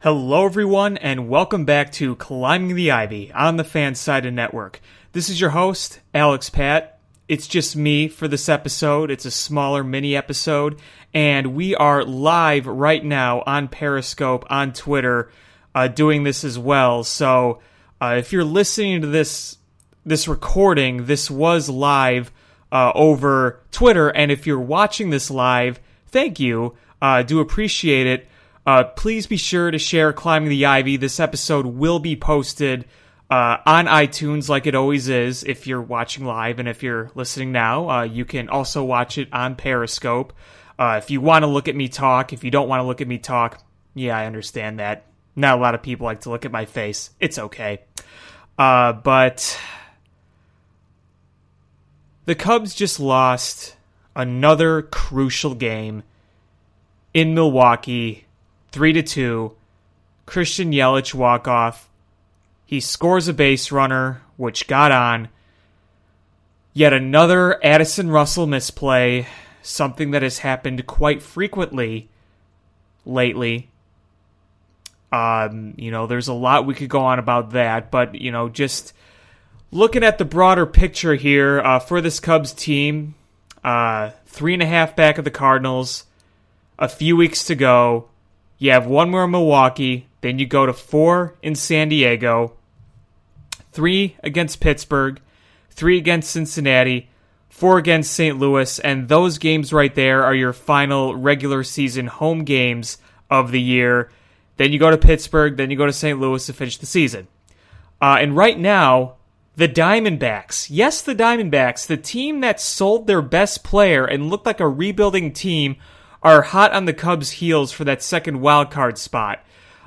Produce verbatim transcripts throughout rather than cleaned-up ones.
Hello everyone, and welcome back to Climbing the Ivy on the FanSided Network. This is your host, Alex Pat. It's just me for this episode. It's a smaller mini episode, and we are live right now on Periscope, on Twitter, uh, doing this as well. So uh, if you're listening to this this recording, this was live uh, over Twitter, and if you're watching this live, thank you. I uh, do appreciate it. Uh, please be sure to share Climbing the Ivy. This episode will be posted uh, on iTunes like it always is if you're watching live, and if you're listening now. Uh, you can also watch it on Periscope. Uh, if you want to look at me talk, if you don't want to look at me talk, yeah, I understand that. Not a lot of people like to look at my face. It's okay. Uh, but the Cubs just lost another crucial game in Milwaukee. three to two, Christian Yelich walk-off. He scores a base runner, which got on. Yet another Addison Russell misplay, something that has happened quite frequently lately. Um, you know, there's a lot we could go on about that, but, you know, just looking at the broader picture here uh, for this Cubs team, uh, three and a half back of the Cardinals, a few weeks to go. You have one more in Milwaukee, then you go to four in San Diego, three against Pittsburgh, three against Cincinnati, four against Saint Louis, and those games right there are your final regular season home games of the year. Then you go to Pittsburgh, then you go to Saint Louis to finish the season. Uh, and right now, the Diamondbacks, yes, the Diamondbacks, the team that sold their best player and looked like a rebuilding team, are hot on the Cubs' heels for that second wildcard spot.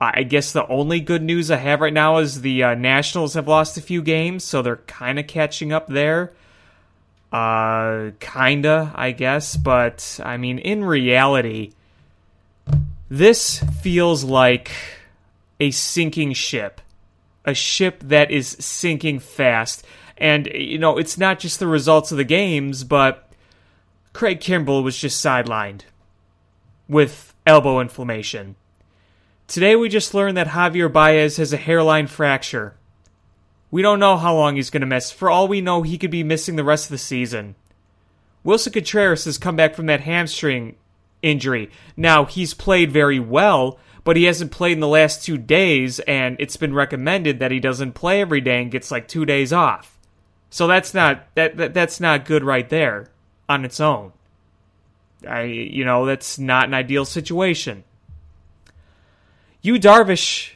Uh, I guess the only good news I have right now is the uh, Nationals have lost a few games, so they're kind of catching up there. Uh, kinda, I guess. But, I mean, in reality, this feels like a sinking ship. A ship that is sinking fast. And, you know, it's not just the results of the games, but Craig Kimbrel was just sidelined with elbow inflammation. Today we just learned that Javier Baez has a hairline fracture. We don't know how long he's going to miss. For all we know, he could be missing the rest of the season. Wilson Contreras has come back from that hamstring injury. Now, he's played very well, but he hasn't played in the last two days, and it's been recommended that he doesn't play every day and gets like two days off. So that's not that, that that's not good right there on its own. I, you know, that's not an ideal situation. Yu Darvish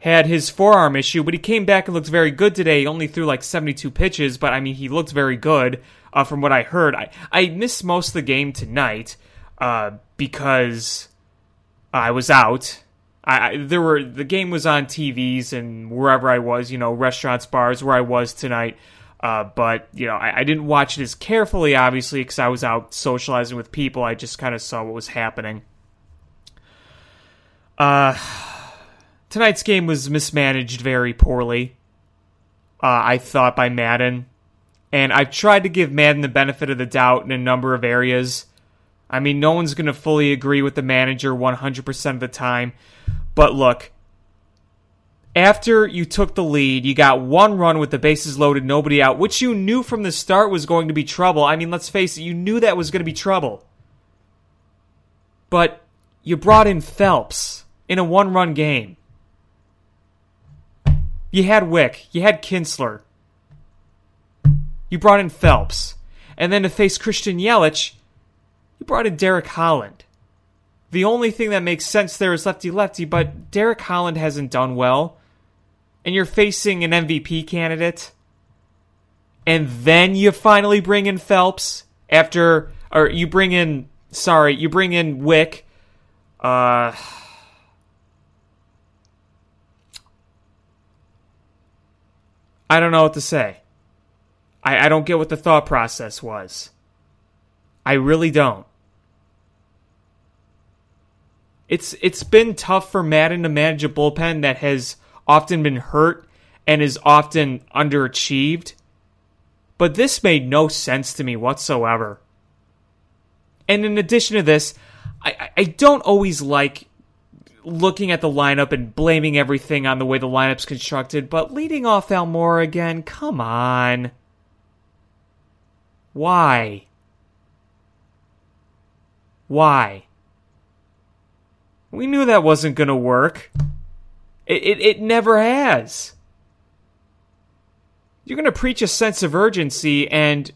had his forearm issue, but he came back and looked very good today. He only threw like seventy-two pitches, but I mean, he looked very good uh, from what I heard. I, I missed most of the game tonight uh, because I was out. I, I there were the game was on T Vs and wherever I was, you know, restaurants, bars, where I was tonight. Uh, but, you know, I, I didn't watch it as carefully, obviously, because I was out socializing with people. I just kind of saw what was happening. Uh, tonight's game was mismanaged very poorly, uh, I thought, by Madden. And I've tried to give Madden the benefit of the doubt in a number of areas. I mean, no one's going to fully agree with the manager one hundred percent of the time. But look, after you took the lead, you got one run with the bases loaded, nobody out, which you knew from the start was going to be trouble. I mean, let's face it, you knew that was going to be trouble. But you brought in Phelps in a one-run game. You had Wick. You had Kinsler. You brought in Phelps. And then to face Christian Yelich, you brought in Derek Holland. The only thing that makes sense there is lefty-lefty, but Derek Holland hasn't done well. And you're facing an M V P candidate, and then you finally bring in Phelps after, or you bring in, sorry, you bring in Wick. Uh, I don't know what to say. I, I don't get what the thought process was. I really don't. It's It's been tough for Madden to manage a bullpen that has often been hurt and is often underachieved. But this made no sense to me whatsoever. And in addition to this, I, I don't always like looking at the lineup and blaming everything on the way the lineup's constructed, but leading off Almora again, come on. Why? Why? We knew that wasn't going to work. It, it it never has. You're going to preach a sense of urgency, and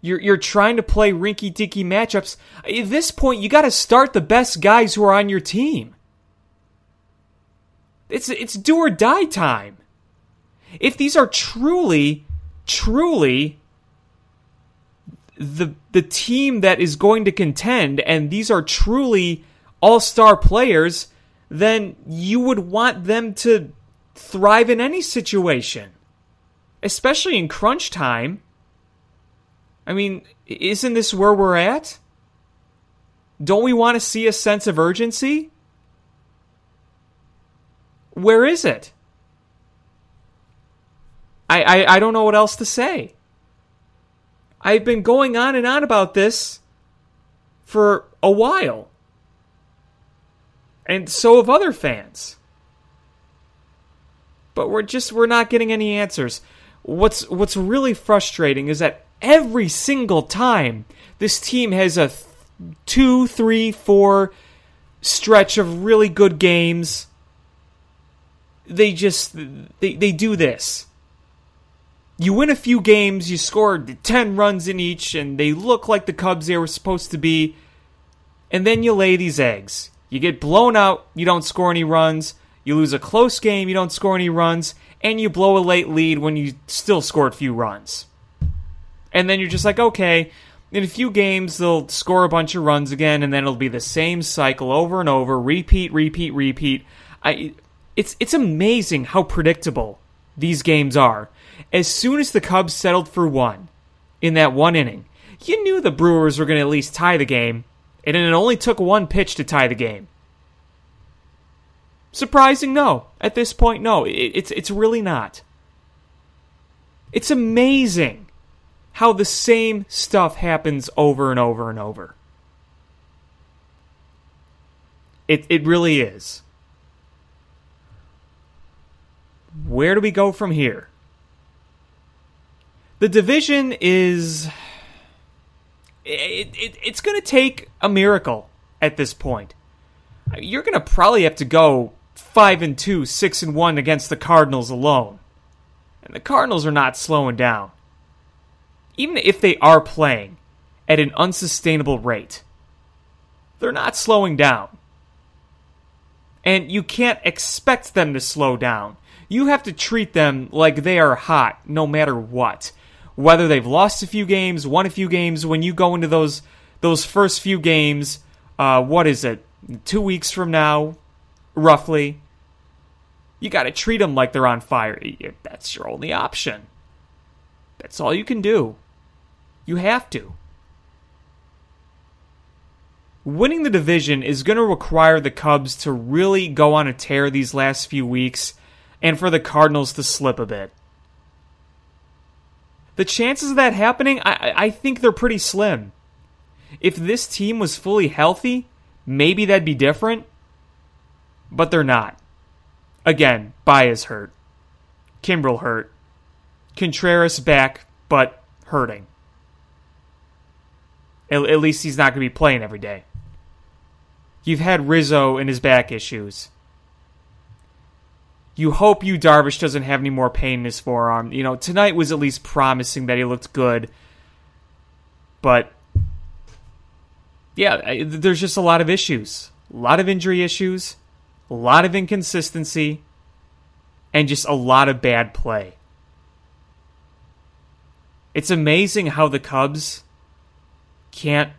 you're you're trying to play rinky-dinky matchups. At this point, you got to start the best guys who are on your team. It's it's do or die time. If these are truly, truly the the team that is going to contend, and these are truly all-star players, then you would want them to thrive in any situation, especially in crunch time. I mean, isn't this where we're at? Don't we want to see a sense of urgency? Where is it? I, I, I don't know what else to say. I've been going on and on about this for a while. And so have other fans. But we're just, we're not getting any answers. What's what's really frustrating is that every single time this team has a th- two, three, four stretch of really good games, they just, they, they do this. You win a few games, you score ten runs in each, and they look like the Cubs they were supposed to be, and then you lay these eggs. You get blown out, you don't score any runs. You lose a close game, you don't score any runs. And you blow a late lead when you still scored a few runs. And then you're just like, okay, in a few games they'll score a bunch of runs again, and then it'll be the same cycle over and over. Repeat, repeat, repeat. I, it's, it's amazing how predictable these games are. As soon as the Cubs settled for one in that one inning, you knew the Brewers were going to at least tie the game. And it only took one pitch to tie the game. Surprising? No. At this point, no. It's, it's really not. It's amazing how the same stuff happens over and over and over. It, it really is. Where do we go from here? The division is... It, it, it's going to take a miracle at this point. You're going to probably have to go five and two, six and one against the Cardinals alone. And the Cardinals are not slowing down. Even if they are playing at an unsustainable rate, they're not slowing down. And you can't expect them to slow down. You have to treat them like they are hot no matter what. Whether they've lost a few games, won a few games, when you go into those those first few games, uh, what is it, two weeks from now, roughly, you got to treat them like they're on fire. That's your only option. That's all you can do. You have to. Winning the division is going to require the Cubs to really go on a tear these last few weeks and for the Cardinals to slip a bit. The chances of that happening, I, I think they're pretty slim. If this team was fully healthy, maybe that'd be different. But they're not. Again, Baez hurt. Kimbrel hurt. Contreras back, but hurting. At, at least he's not going to be playing every day. You've had Rizzo and his back issues. You hope Yu Darvish doesn't have any more pain in his forearm. You know, tonight was at least promising that he looked good. But, yeah, there's just a lot of issues. A lot of injury issues. A lot of inconsistency. And just a lot of bad play. It's amazing how the Cubs can't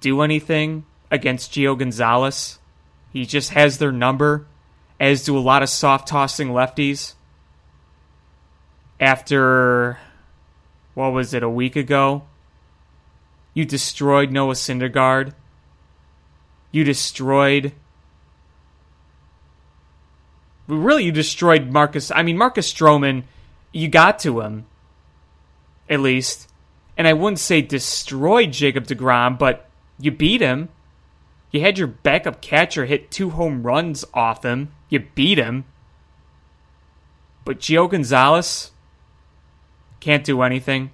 do anything against Gio Gonzalez. He just has their number, as do a lot of soft-tossing lefties. After, what was it, a week ago? You destroyed Noah Syndergaard. You destroyed... Really, you destroyed Marcus... I mean, Marcus Stroman, you got to him, at least. And I wouldn't say destroyed Jacob DeGrom, but you beat him. You had your backup catcher hit two home runs off him. You beat him. But Gio Gonzalez can't do anything.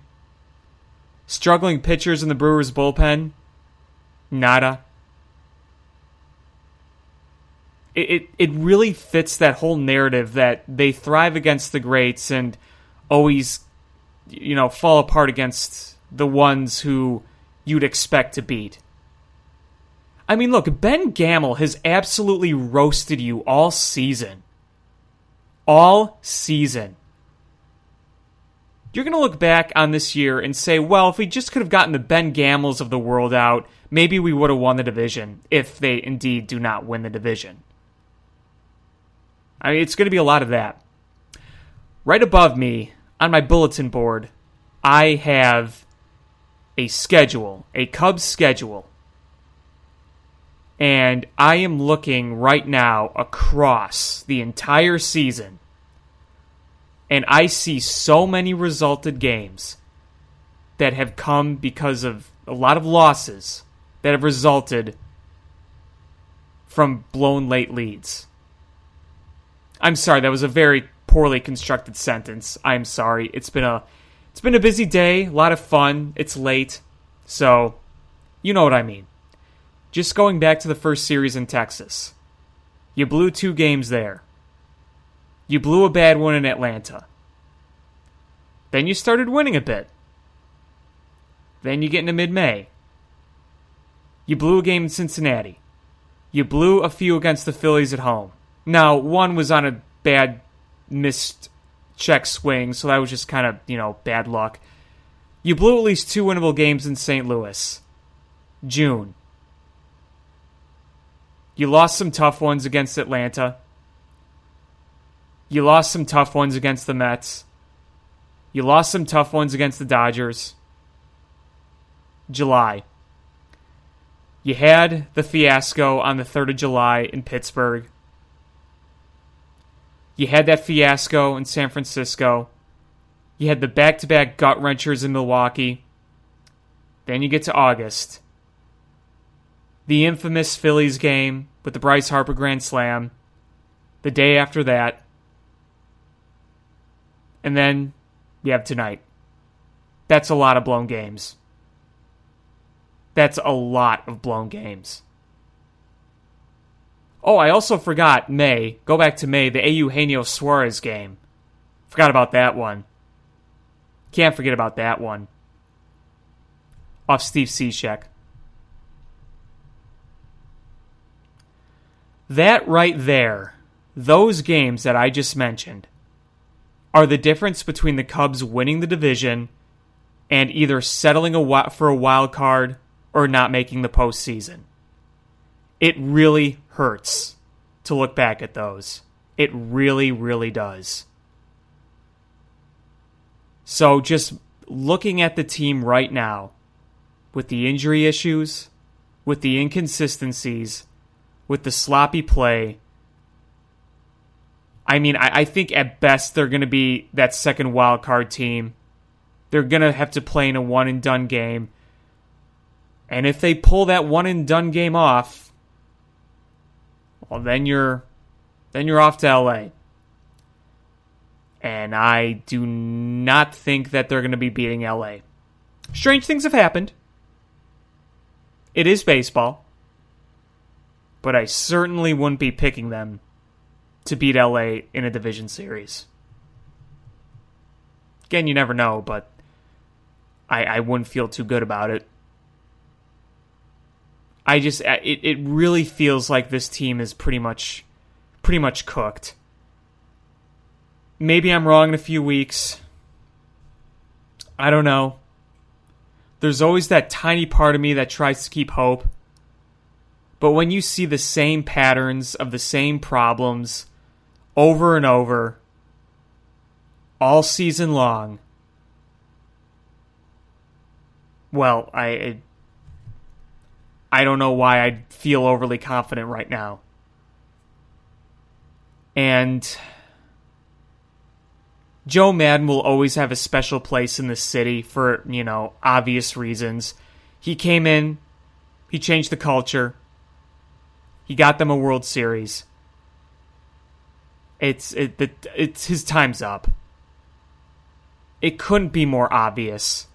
Struggling pitchers in the Brewers' bullpen? Nada. It, it it really fits that whole narrative that they thrive against the greats and always, you know, fall apart against the ones who you'd expect to beat. I mean, look, Ben Gamel has absolutely roasted you all season. All season. You're going to look back on this year and say, well, if we just could have gotten the Ben Gamels of the world out, maybe we would have won the division if they indeed do not win the division. I mean, it's going to be a lot of that. Right above me on my bulletin board, I have a schedule, a Cubs schedule. And I am looking right now across the entire season. And I see so many resulted games that have come because of a lot of losses that have resulted from blown late leads. I'm sorry, that was a very poorly constructed sentence. I'm sorry. It's been a it's been a busy day, a lot of fun. It's late. So, you know what I mean. Just going back to the first series in Texas. You blew two games there. You blew a bad one in Atlanta. Then you started winning a bit. Then you get into mid-May. You blew a game in Cincinnati. You blew a few against the Phillies at home. Now, one was on a bad missed check swing, so that was just kind of, you know, bad luck. You blew at least two winnable games in Saint Louis. June. You lost some tough ones against Atlanta. You lost some tough ones against the Mets. You lost some tough ones against the Dodgers. July. You had the fiasco on the third of July in Pittsburgh. You had that fiasco in San Francisco. You had the back-to-back gut-wrenchers in Milwaukee. Then you get to August. The infamous Phillies game with the Bryce Harper grand slam. The day after that. And then you have tonight. That's a lot of blown games. That's a lot of blown games. Oh, I also forgot May. Go back to May, the Eugenio Suarez game. Forgot about that one. Can't forget about that one. Off Steve Cishek. That right there, those games that I just mentioned, are the difference between the Cubs winning the division and either settling a for a wild card or not making the postseason. It really hurts to look back at those. It really, really does. So just looking at the team right now, with the injury issues, with the inconsistencies, with the sloppy play, I mean, I, I think at best they're going to be that second wild card team. They're going to have to play in a one-and-done game. And if they pull that one-and-done game off, well, then you're then you're off to L A. And I do not think that they're going to be beating L A. Strange things have happened. It is baseball. But I certainly wouldn't be picking them to beat L A in a division series. Again, you never know, but I, I wouldn't feel too good about it. I just it, it really feels like this team is pretty much pretty much cooked. Maybe I'm wrong in a few weeks. I don't know. There's always that tiny part of me that tries to keep hope. But when you see the same patterns of the same problems over and over, all season long, well, I I don't know why I feel overly confident right now. And Joe Madden will always have a special place in this city for, you know, obvious reasons. He came in, he changed the culture, He got them a World Series. It's it, it it's his time's up. It couldn't be more obvious.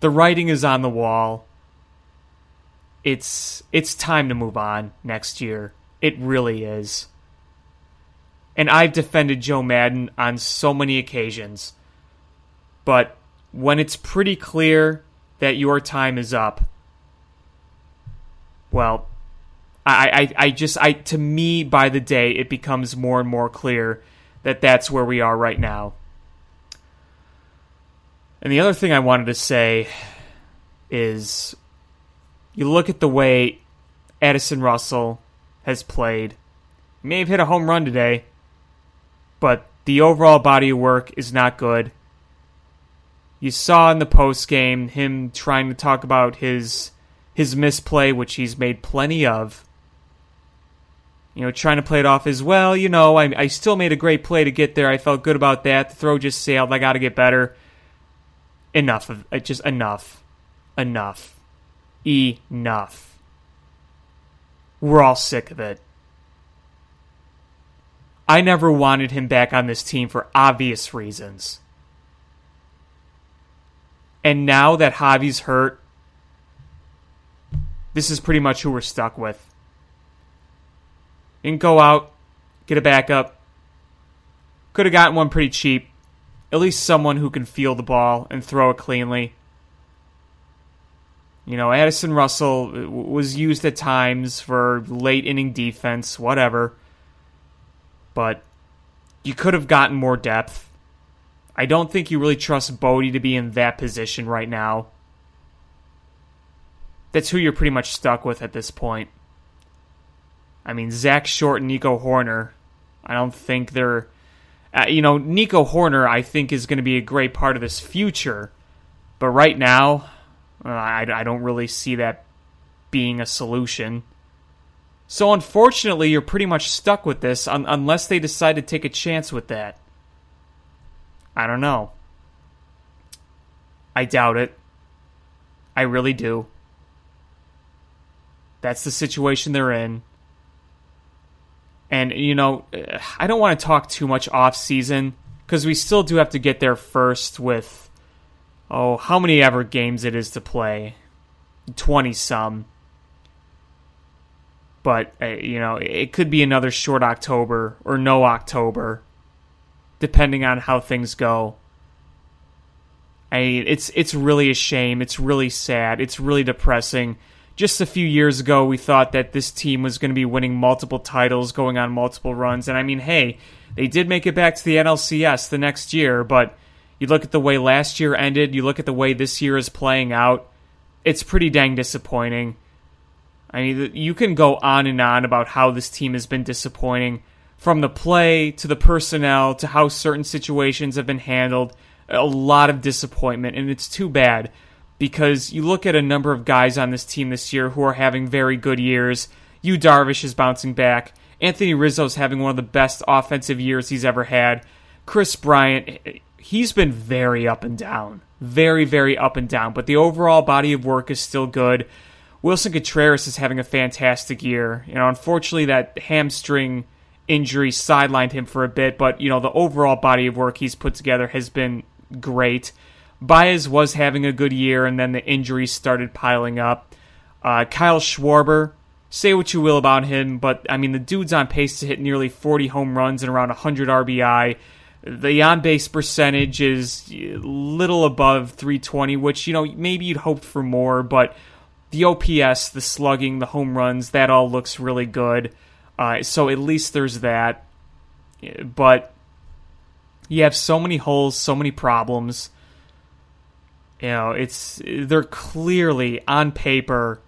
The writing is on the wall. It's it's time to move on next year. It really is. And I've defended Joe Madden on so many occasions. But when it's pretty clear that your time is up, well, I, I, I just, I to me, by the day, it becomes more and more clear that that's where we are right now. And the other thing I wanted to say is you look at the way Addison Russell has played. He may have hit a home run today, but the overall body of work is not good. You saw in the post game him trying to talk about his his misplay, which he's made plenty of. You know, trying to play it off as, well, you know, I, I still made a great play to get there. I felt good about that. The throw just sailed. I got to get better. Enough of it. Just enough. Enough. Enough. We're all sick of it. I never wanted him back on this team for obvious reasons. And now that Javi's hurt, this is pretty much who we're stuck with. You can go out, get a backup. Could have gotten one pretty cheap. At least someone who can feel the ball and throw it cleanly. You know, Addison Russell was used at times for late inning defense, whatever. But you could have gotten more depth. I don't think you really trust Bodie to be in that position right now. That's who you're pretty much stuck with at this point. I mean, Zach Short and Nico Horner, I don't think they're... Uh, you know, Nico Horner, I think, is going to be a great part of this future. But right now, uh, I, I don't really see that being a solution. So unfortunately, you're pretty much stuck with this un- unless they decide to take a chance with that. I don't know. I doubt it. I really do. That's the situation they're in. And, you know, I don't want to talk too much off-season because we still do have to get there first with, oh, how many ever games it is to play. twenty-some. But, uh, you know, it could be another short October or no October, depending on how things go. I mean, it's it's really a shame. It's really sad. It's really depressing. Just a few years ago, we thought that this team was going to be winning multiple titles, going on multiple runs. And I mean, hey, they did make it back to the N L C S the next year, but you look at the way last year ended, you look at the way this year is playing out, it's pretty dang disappointing. I mean, you can go on and on about how this team has been disappointing, from the play to the personnel to how certain situations have been handled. A lot of disappointment, and it's too bad because you look at a number of guys on this team this year who are having very good years. Yu Darvish is bouncing back. Anthony Rizzo's having one of the best offensive years he's ever had. Chris Bryant, he's been very up and down. Very, very up and down, but the overall body of work is still good. Wilson Contreras is having a fantastic year. You know, unfortunately, that hamstring injury sidelined him for a bit, but you know, the overall body of work he's put together has been great. Baez was having a good year, and then the injuries started piling up. Uh, Kyle Schwarber, say what you will about him, but I mean, the dude's on pace to hit nearly forty home runs and around one hundred R B I. The on-base percentage is a little above three twenty, which, you know, maybe you'd hoped for more, but the O P S, the slugging, the home runs, that all looks really good. Uh, so at least there's that. But you have so many holes, so many problems. You know, it's they're clearly, on paper,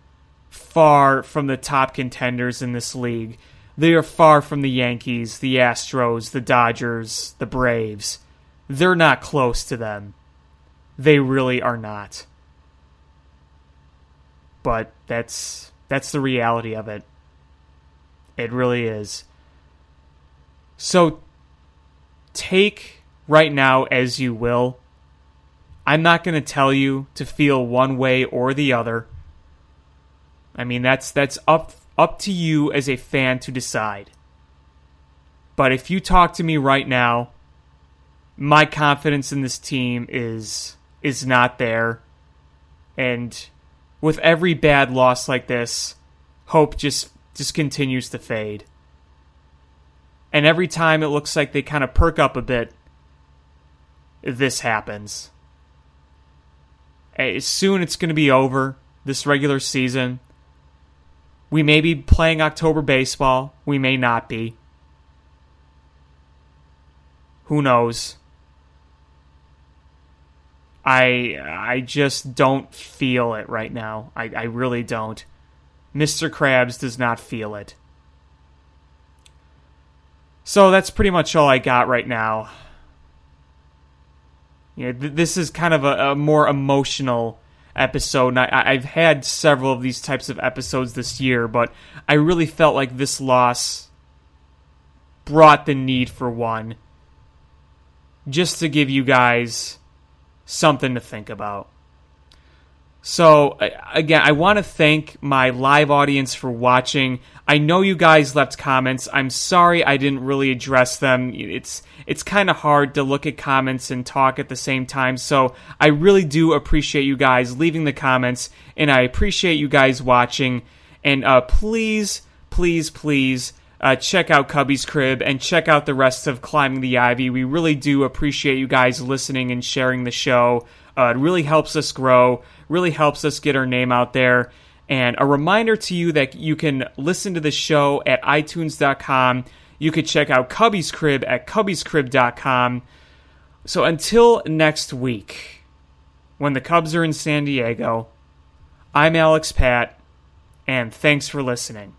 far from the top contenders in this league. They are far from the Yankees, the Astros, the Dodgers, the Braves. They're not close to them. They really are not. But that's that's the reality of it. It really is. So take right now as you will. I'm not going to tell you to feel one way or the other. I mean, that's that's up up to you as a fan to decide. But if you talk to me right now, my confidence in this team is is not there. And with every bad loss like this, hope just, just continues to fade. And every time it looks like they kind of perk up a bit, this happens. Soon it's going to be over, this regular season. We may be playing October baseball. We may not be. Who knows? I I just don't feel it right now. I, I really don't. Mister Krabs does not feel it. So that's pretty much all I got right now. You know, th- this is kind of a, a more emotional episode. And I, I've had several of these types of episodes this year, but I really felt like this loss brought the need for one, just to give you guys something to think about. So, again, I want to thank my live audience for watching. I know you guys left comments. I'm sorry I didn't really address them. It's it's kind of hard to look at comments and talk at the same time. So I really do appreciate you guys leaving the comments, and I appreciate you guys watching. And uh, please, please, please uh, check out Cubby's Crib and check out the rest of Climbing the Ivy. We really do appreciate you guys listening and sharing the show. Uh, it really helps us grow, really helps us get our name out there. And a reminder to you that you can listen to the show at i tunes dot com. You could check out Cubby's Crib at cubby's crib dot com. So until next week, when the Cubs are in San Diego, I'm Alex Pat, and thanks for listening.